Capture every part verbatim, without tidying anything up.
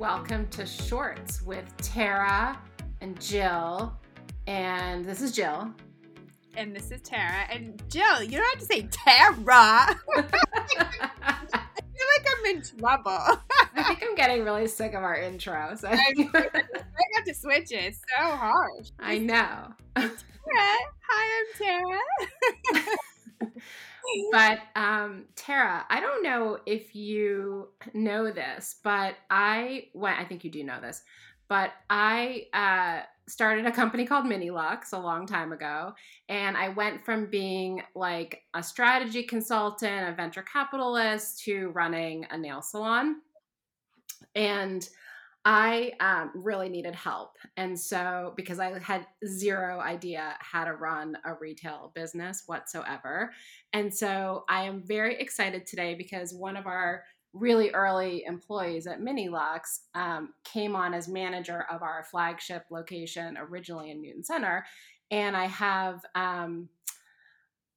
Welcome to Shorts with Tara and Jill. And this is Jill. And this is Tara. And Jill, you don't have to say Tara. I feel like I'm in trouble. I think I'm getting really sick of our intro. So I, I have to switch it. It's so hard. I know. Tara. Hi, I'm Tara. But um, Tara, I don't know if you know this, but I went, I think you do know this, but I uh, started a company called Minilux a long time ago. And I went from being like a strategy consultant, a venture capitalist, to running a nail salon. And I um, really needed help. And so, because I had zero idea how to run a retail business whatsoever. And so I am very excited today because one of our really early employees at Minilux um, came on as manager of our flagship location originally in Newton Center. And I have um,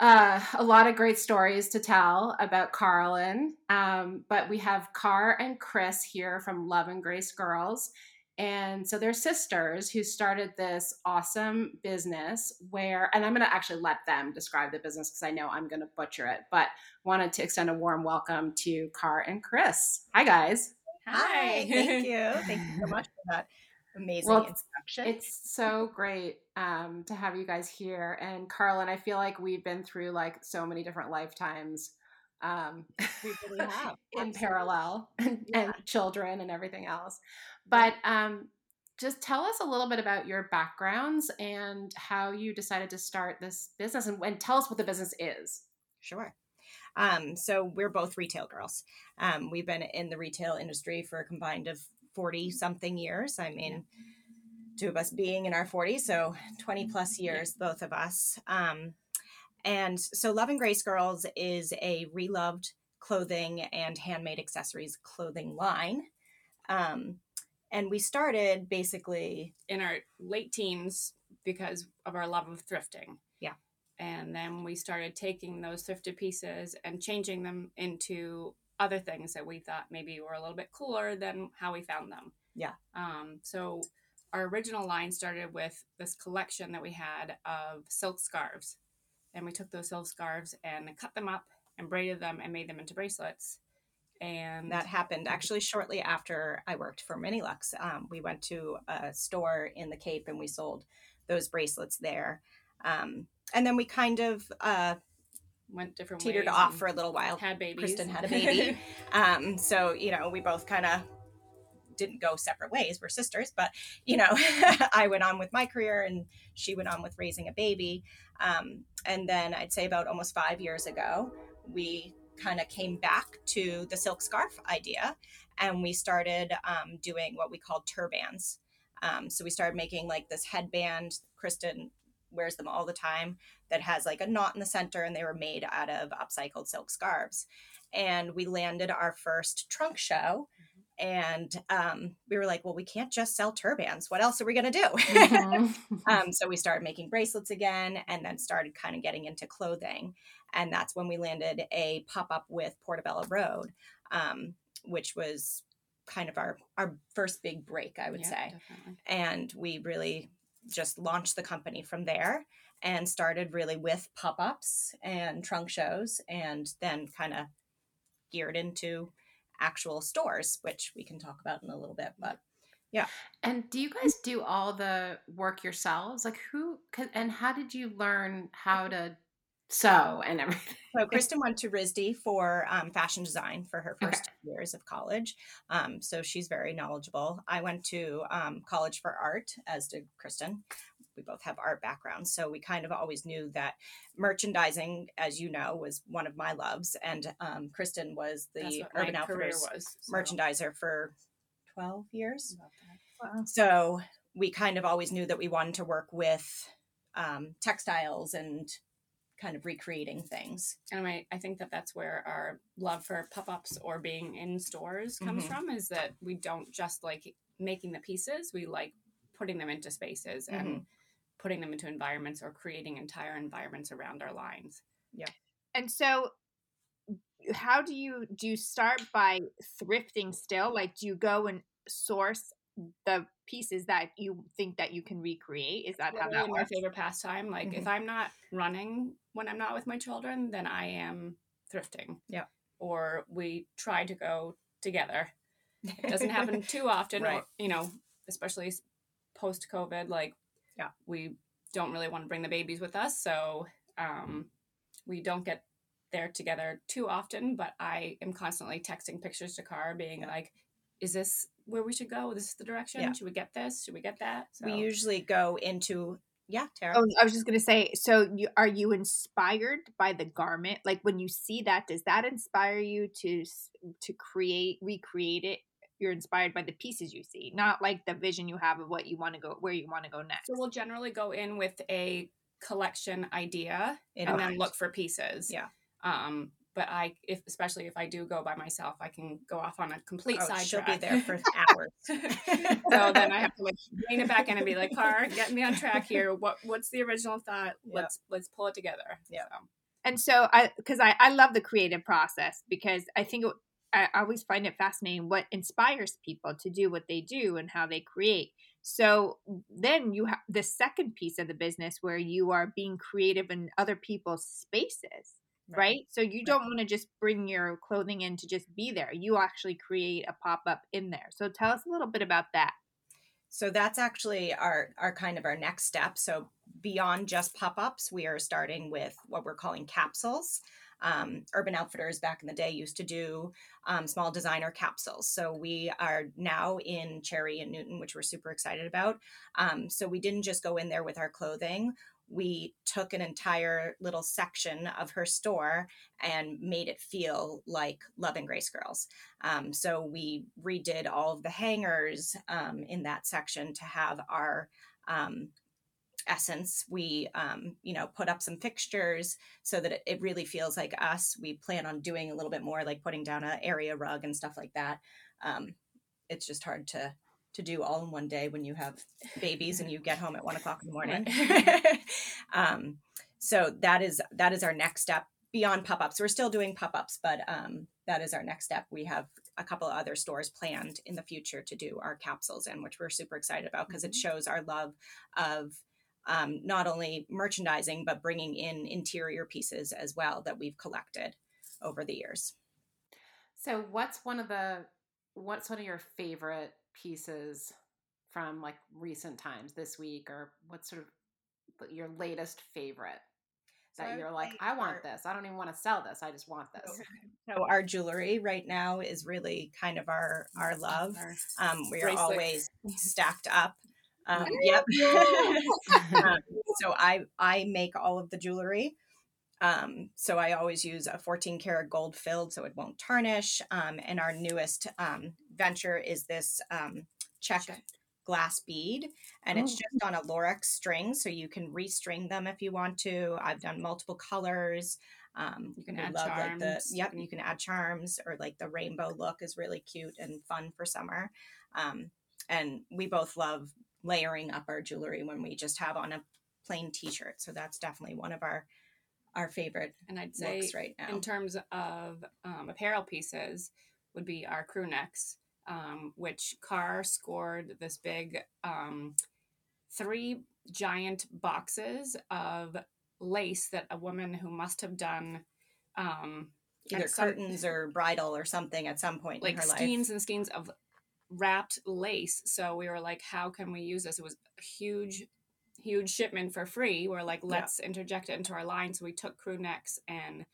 uh, a lot of great stories to tell about Carlin. Um, but we have Car and Chris here from Love and Grace Girls. And so they're sisters who started this awesome business where, and I'm going to actually let them describe the business because I know I'm going to butcher it, but wanted to extend a warm welcome to Car and Chris. Hi, guys. Hi. Thank you. Thank you so much for that amazing well, introduction. It's so great um, to have you guys here. And Carlin, I feel like we've been through like so many different lifetimes um, we really have. in Absolutely. Parallel and, yeah. and children and everything else. But um, just tell us a little bit about your backgrounds and how you decided to start this business and, and tell us what the business is. Sure. Um, so we're both retail girls. Um, we've been in the retail industry for a combined of forty something years. I mean, two of us being in our forties, so twenty plus years, both of us. Um, and so Love and Grace Girls is a reloved clothing and handmade accessories clothing line. Um, And we started basically in our late teens because of our love of thrifting. Yeah. And then we started taking those thrifted pieces and changing them into other things that we thought maybe were a little bit cooler than how we found them. Yeah. Um, so our original line started with this collection that we had of silk scarves. And we took those silk scarves and cut them up and braided them and made them into bracelets. And that happened actually shortly after I worked for Minilux. Um, we went to a store in the Cape and we sold those bracelets there. Um, and then we kind of uh, went different ways. Teetered off for a little while. Had babies. Kristen had a baby. um, so, you know, we both kind of didn't go separate ways. We're sisters, but, you know, I went on with my career and she went on with raising a baby. Um, and then I'd say about almost five years ago, we kind of came back to the silk scarf idea, and we started um, doing what we called turbans. Um, so we started making like this headband. Kristen wears them all the time that has like a knot in the center, and they were made out of upcycled silk scarves. And we landed our first trunk show, and um, we were like, well, we can't just sell turbans. What else are we going to do? Mm-hmm. um, so we started making bracelets again, and then started kind of getting into clothing. And that's when we landed a pop-up with Portobello Road, um, which was kind of our, our first big break, I would yeah, say. Definitely. And we really just launched the company from there and started really with pop-ups and trunk shows, and then kind of geared into actual stores, which we can talk about in a little bit, but yeah. And do you guys do all the work yourselves? Like who, and how did you learn how to sew and everything? So Kristen went to R I S D for um, fashion design for her first okay. two years of college. Um, so she's very knowledgeable. I went to um, college for art, as did Kristen. We both have art backgrounds. So we kind of always knew that merchandising, as you know, was one of my loves. And um, Kristen was the Urban Outfitters was, so. merchandiser for twelve years. Wow. So we kind of always knew that we wanted to work with um, textiles and kind of recreating things. And I, I think that that's where our love for pop-ups or being in stores comes mm-hmm. from, is that we don't just like making the pieces. We like putting them into spaces mm-hmm. and putting them into environments or creating entire environments around our lines. Yeah. And so how do you, do you start by thrifting still? Like, do you go and source the pieces that you think that you can recreate? Is that how that works? My favorite pastime. Like mm-hmm. if I'm not running when I'm not with my children, then I am thrifting. Yeah. Or we try to go together. It doesn't happen too often, right. or, you know, especially post COVID. Like, yeah, we don't really want to bring the babies with us, so um, we don't get there together too often. But I am constantly texting pictures to Cara, being yeah. like, "Is this where we should go? This is the direction. Yeah. Should we get this? Should we get that?" So. We usually go into. Yeah, Tara. Oh, I was just going to say, so you, are you inspired by the garment? Like when you see that, does that inspire you to to create, recreate it? You're inspired by the pieces you see, not like the vision you have of what you want to go, where you want to go next. So we'll generally go in with a collection idea in and mind. Then look for pieces. Yeah. Um, but I, if, especially if I do go by myself, I can go off on a complete oh, side she'll track. She'll be there for hours. So then I have to like rein it back in and be like, "Car, get me on track here. What What's the original thought? Yep. Let's let's pull it together." Yeah. So. And so I, because I, I love the creative process, because I think it, I always find it fascinating what inspires people to do what they do and how they create. So then you have the second piece of the business where you are being creative in other people's spaces. Right. right? So you don't right. want to just bring your clothing in to just be there. You actually create a pop-up in there. So tell us a little bit about that. So that's actually our, our kind of our next step. So beyond just pop-ups, we are starting with what we're calling capsules. Um, Urban Outfitters back in the day used to do um, small designer capsules. So we are now in Ceri and Newton, which we're super excited about. Um, so we didn't just go in there with our clothing. We took an entire little section of her store and made it feel like Love and Grace Girls. Um, so we redid all of the hangers um, in that section to have our um, essence. We, um, you know, put up some fixtures so that it, it really feels like us. We plan on doing a little bit more, like putting down an area rug and stuff like that. Um, it's just hard to... to do all in one day when you have babies and you get home at one o'clock in the morning. um, so that is, that is our next step beyond pop-ups. We're still doing pop-ups, but um, that is our next step. We have a couple of other stores planned in the future to do our capsules in, which we're super excited about because it shows our love of um, not only merchandising, but bringing in interior pieces as well that we've collected over the years. So what's one of the, what's one of your favorite pieces from like recent times this week, or what's sort of your latest favorite that so you're like, I want our, this. I don't even want to sell this. I just want this. So our jewelry right now is really kind of our, our love. Um, we are always stacked up. Um, yep. um, so I, I make all of the jewelry. Um, so I always use a fourteen karat gold filled so it won't tarnish. Um, and our newest um, venture is this um, Czech Check. glass bead. And oh. it's just on a Lorex string. So you can restring them if you want to. I've done multiple colors. Um, you can add love, charms. Like the, yep, you can add charms, or like the rainbow look is really cute and fun for summer. Um, and we both love layering up our jewelry when we just have on a plain t-shirt. So that's definitely one of our our favorite, and I'd say right now in terms of um, apparel pieces would be our crew necks, um, which Car scored this big um, three giant boxes of lace that a woman who must have done um, either some, curtains or bridal or something at some point like in her life, skeins and skeins of wrapped lace. So we were like, how can we use this? It was a huge. huge shipment for free. We're like, let's yeah. interject it into our line. So we took crew necks and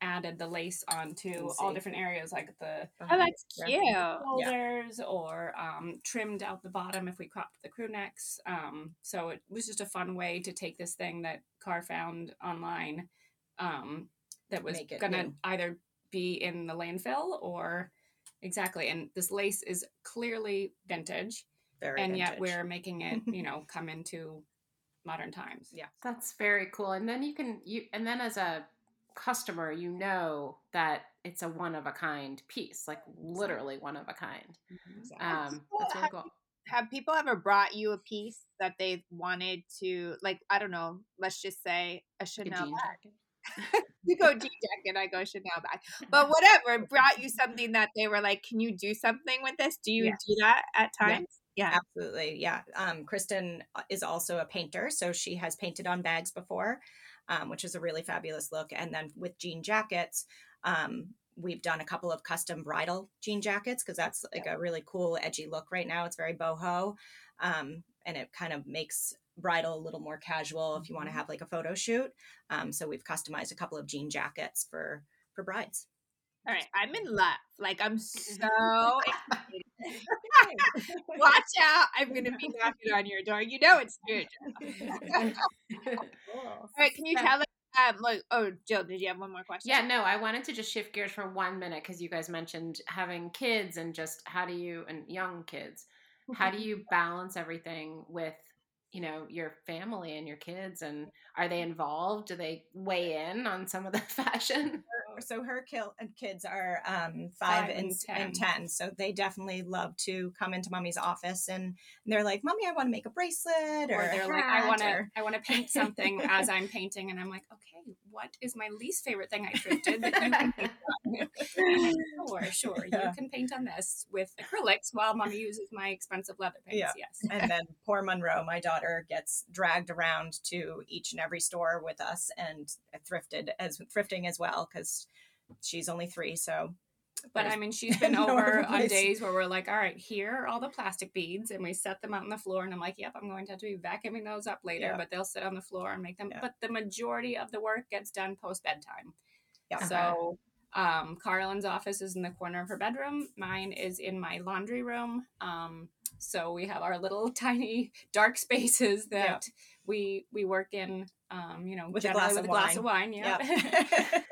added the lace onto all different areas, like the oh, that's cute. shoulders yeah. or um, trimmed out the bottom if we cropped the crew necks. Um, so it was just a fun way to take this thing that Car found online um, that was going to either be in the landfill or exactly. And this lace is clearly vintage. Very and vintage. Yet we're making it, you know, come into modern times. Yeah. That's very cool. And then you can, you, and then as a customer, you know that it's a one of a kind piece, like literally one of a kind. Mm-hmm. Um, that's really cool. Have, have people ever brought you a piece that they wanted to, like, I don't know, let's just say a Chanel a You go D-Deck and I go Chanel bag. But whatever, brought you something that they were like, can you do something with this? Do you yes. do that at times? Yes. Yeah, absolutely. Yeah. Um, Kristen is also a painter. So she has painted on bags before, um, which is a really fabulous look. And then with jean jackets, um, we've done a couple of custom bridal jean jackets because that's like a really cool, edgy look right now. It's very boho. Um, and it kind of makes bridal a little more casual if you want to have like a photo shoot. Um, so we've customized a couple of jean jackets for, for brides. All right. I'm in love. Like, I'm so excited. Watch out. I'm going to be knocking on your door. You know it's true. All right. Can you tell us? Um, like, oh, Jill, did you have one more question? Yeah, no, I wanted to just shift gears for one minute because you guys mentioned having kids and just how do you, and young kids, how do you balance everything with, you know, your family and your kids, and are they involved? Do they weigh in on some of the fashion? So her kill, kids are um, five, five and, and, ten. and ten. So they definitely love to come into mommy's office and they're like, Mommy, I want to make a bracelet. Or, or they're like, I want to, or... I want to paint something as I'm painting. And I'm like, okay, what is my least favorite thing I thrifted that you can paint on? Sure, sure. Yeah. You can paint on this with acrylics while mommy uses my expensive leather paints. Yeah. Yes. And then poor Monroe, my daughter, gets dragged around to each and every store with us and thrifted as thrifting as well. Cause she's only three, so but I mean she's been over on days where we're like, all right, here are all the plastic beads, and we set them out on the floor, and I'm like, yep, I'm going to have to be vacuuming those up later. Yeah. But they'll sit on the floor and make them. Yeah. But the majority of the work gets done post bedtime. Yeah. So um Carlin's office is in the corner of her bedroom, mine is in my laundry room, um so we have our little tiny dark spaces that yeah. we we work in, um you know, with a glass, with a glass of wine. Yeah, yeah.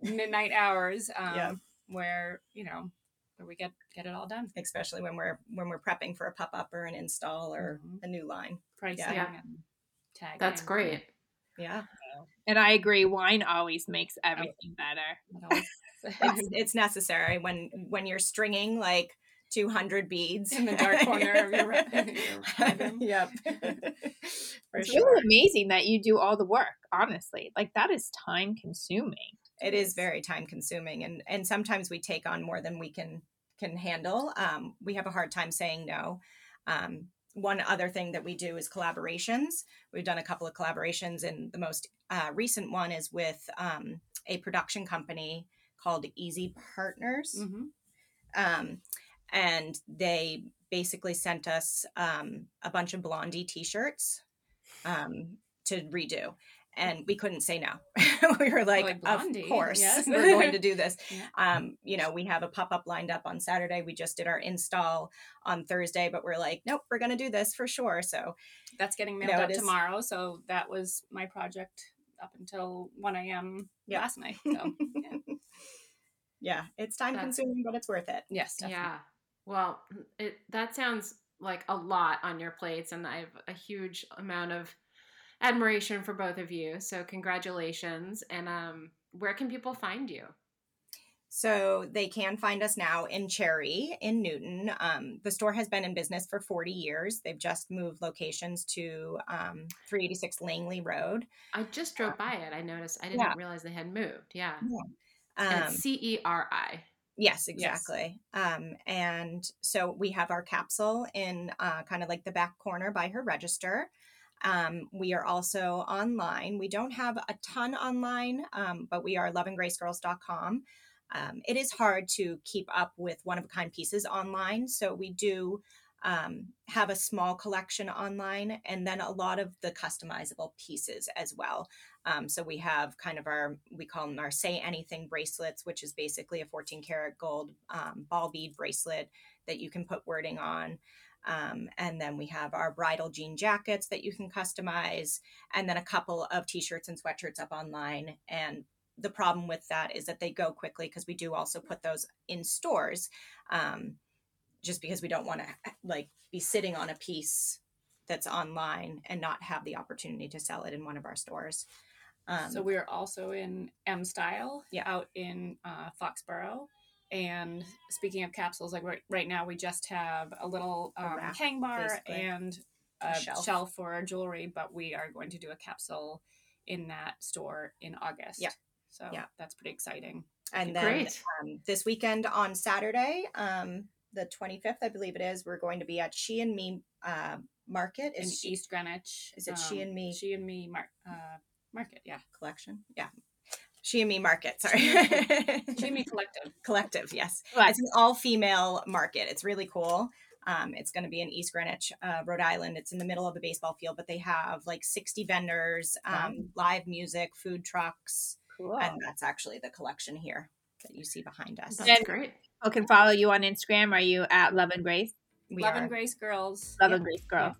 Midnight hours, um, yeah. where you know where we get get it all done, especially when we're when we're prepping for a pop up or an install or mm-hmm. a new line. Pricing, yeah. and tagging. That's great. Yeah, and I agree. Wine always makes everything better. it's, it's necessary when when you're stringing like two hundred beads in the dark corner of your room. Yep. For it's sure. really amazing that you do all the work, honestly. Like, that is time consuming. It is very time consuming. And, and sometimes we take on more than we can, can handle. Um, we have a hard time saying no. Um, one other thing that we do is collaborations. We've done a couple of collaborations, and the most uh, recent one is with um, a production company called Easy Partners. Mm-hmm. Um, and they basically sent us um, a bunch of Blondie t-shirts um, to redo. And we couldn't say no. We were like, like Blondie, of course, yes. We're going to do this. Um, you know, we have a pop-up lined up on Saturday. We just did our install on Thursday, but we're like, nope, we're going to do this for sure. So that's getting mailed out tomorrow. So that was my project up until one a.m. Yep. last night. So yeah. Yeah, it's time that's, consuming, but it's worth it. Yes. Definitely. Yeah. Well, it, that sounds like a lot on your plates, and I have a huge amount of admiration for both of you. So congratulations. And um, where can people find you? So they can find us now in Ceri in Newton. Um, the store has been in business for forty years. They've just moved locations to um, three eighty-six Langley Road. I just drove by it. I noticed. I didn't yeah. realize they had moved. Yeah. yeah. Um, C E R I. Yes, exactly. Yes. Um, and so we have our capsule in uh, kind of like the back corner by her register. Um, we are also online. We don't have a ton online, um, but we are love and grace girls dot com. Um, it is hard to keep up with one-of-a-kind pieces online. So we do um, have a small collection online, and then a lot of the customizable pieces as well. Um, so we have kind of our, we call them our Say Anything bracelets, which is basically a fourteen karat gold um, ball bead bracelet that you can put wording on. Um, and then we have our bridal jean jackets that you can customize, and then a couple of t-shirts and sweatshirts up online. And the problem with that is that they go quickly because we do also put those in stores, um, just because we don't want to like be sitting on a piece that's online and not have the opportunity to sell it in one of our stores. Um, so we are also in M Style yeah. out in uh, Foxborough. And speaking of capsules, like right, right now, we just have a little um, a rack, hang bar basically. and a, a shelf. shelf for our jewelry, but we are going to do a capsule in that store in August. Yeah. So yeah. that's pretty exciting. And then Great. Um, this weekend on Saturday, um, the twenty-fifth, I believe it is, we're going to be at She and Me uh, Market. In she, East Greenwich. Is it um, She and Me? She and Me Mar- uh, Market, yeah. Collection, yeah. She and Me Market, sorry. She and Me Collective. Collective, yes. Well, it's an all-female market. It's really cool. Um, it's going to be in East Greenwich, uh, Rhode Island. It's in the middle of the baseball field, but they have like sixty vendors, um, wow. live music, food trucks. Cool. And that's actually the collection here that you see behind us. That's and great. People can follow you on Instagram. Are you at Love and Grace? We Love are. and Grace Girls. Love yeah. and Grace Girls.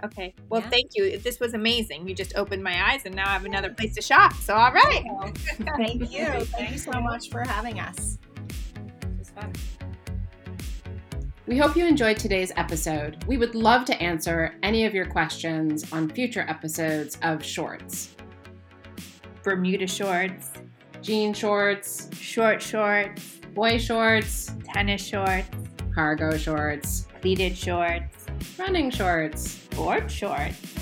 Yeah. Okay. Well, yeah. thank you. This was amazing. You just opened my eyes and now I have another place to shop. So, all right. Well, thank you. Thank, thank you so much for having us. It was fun. We hope you enjoyed today's episode. We would love to answer any of your questions on future episodes of shorts. Bermuda shorts, jean shorts, short shorts, boy shorts, tennis shorts, cargo shorts, pleated shorts, running shorts, board shorts.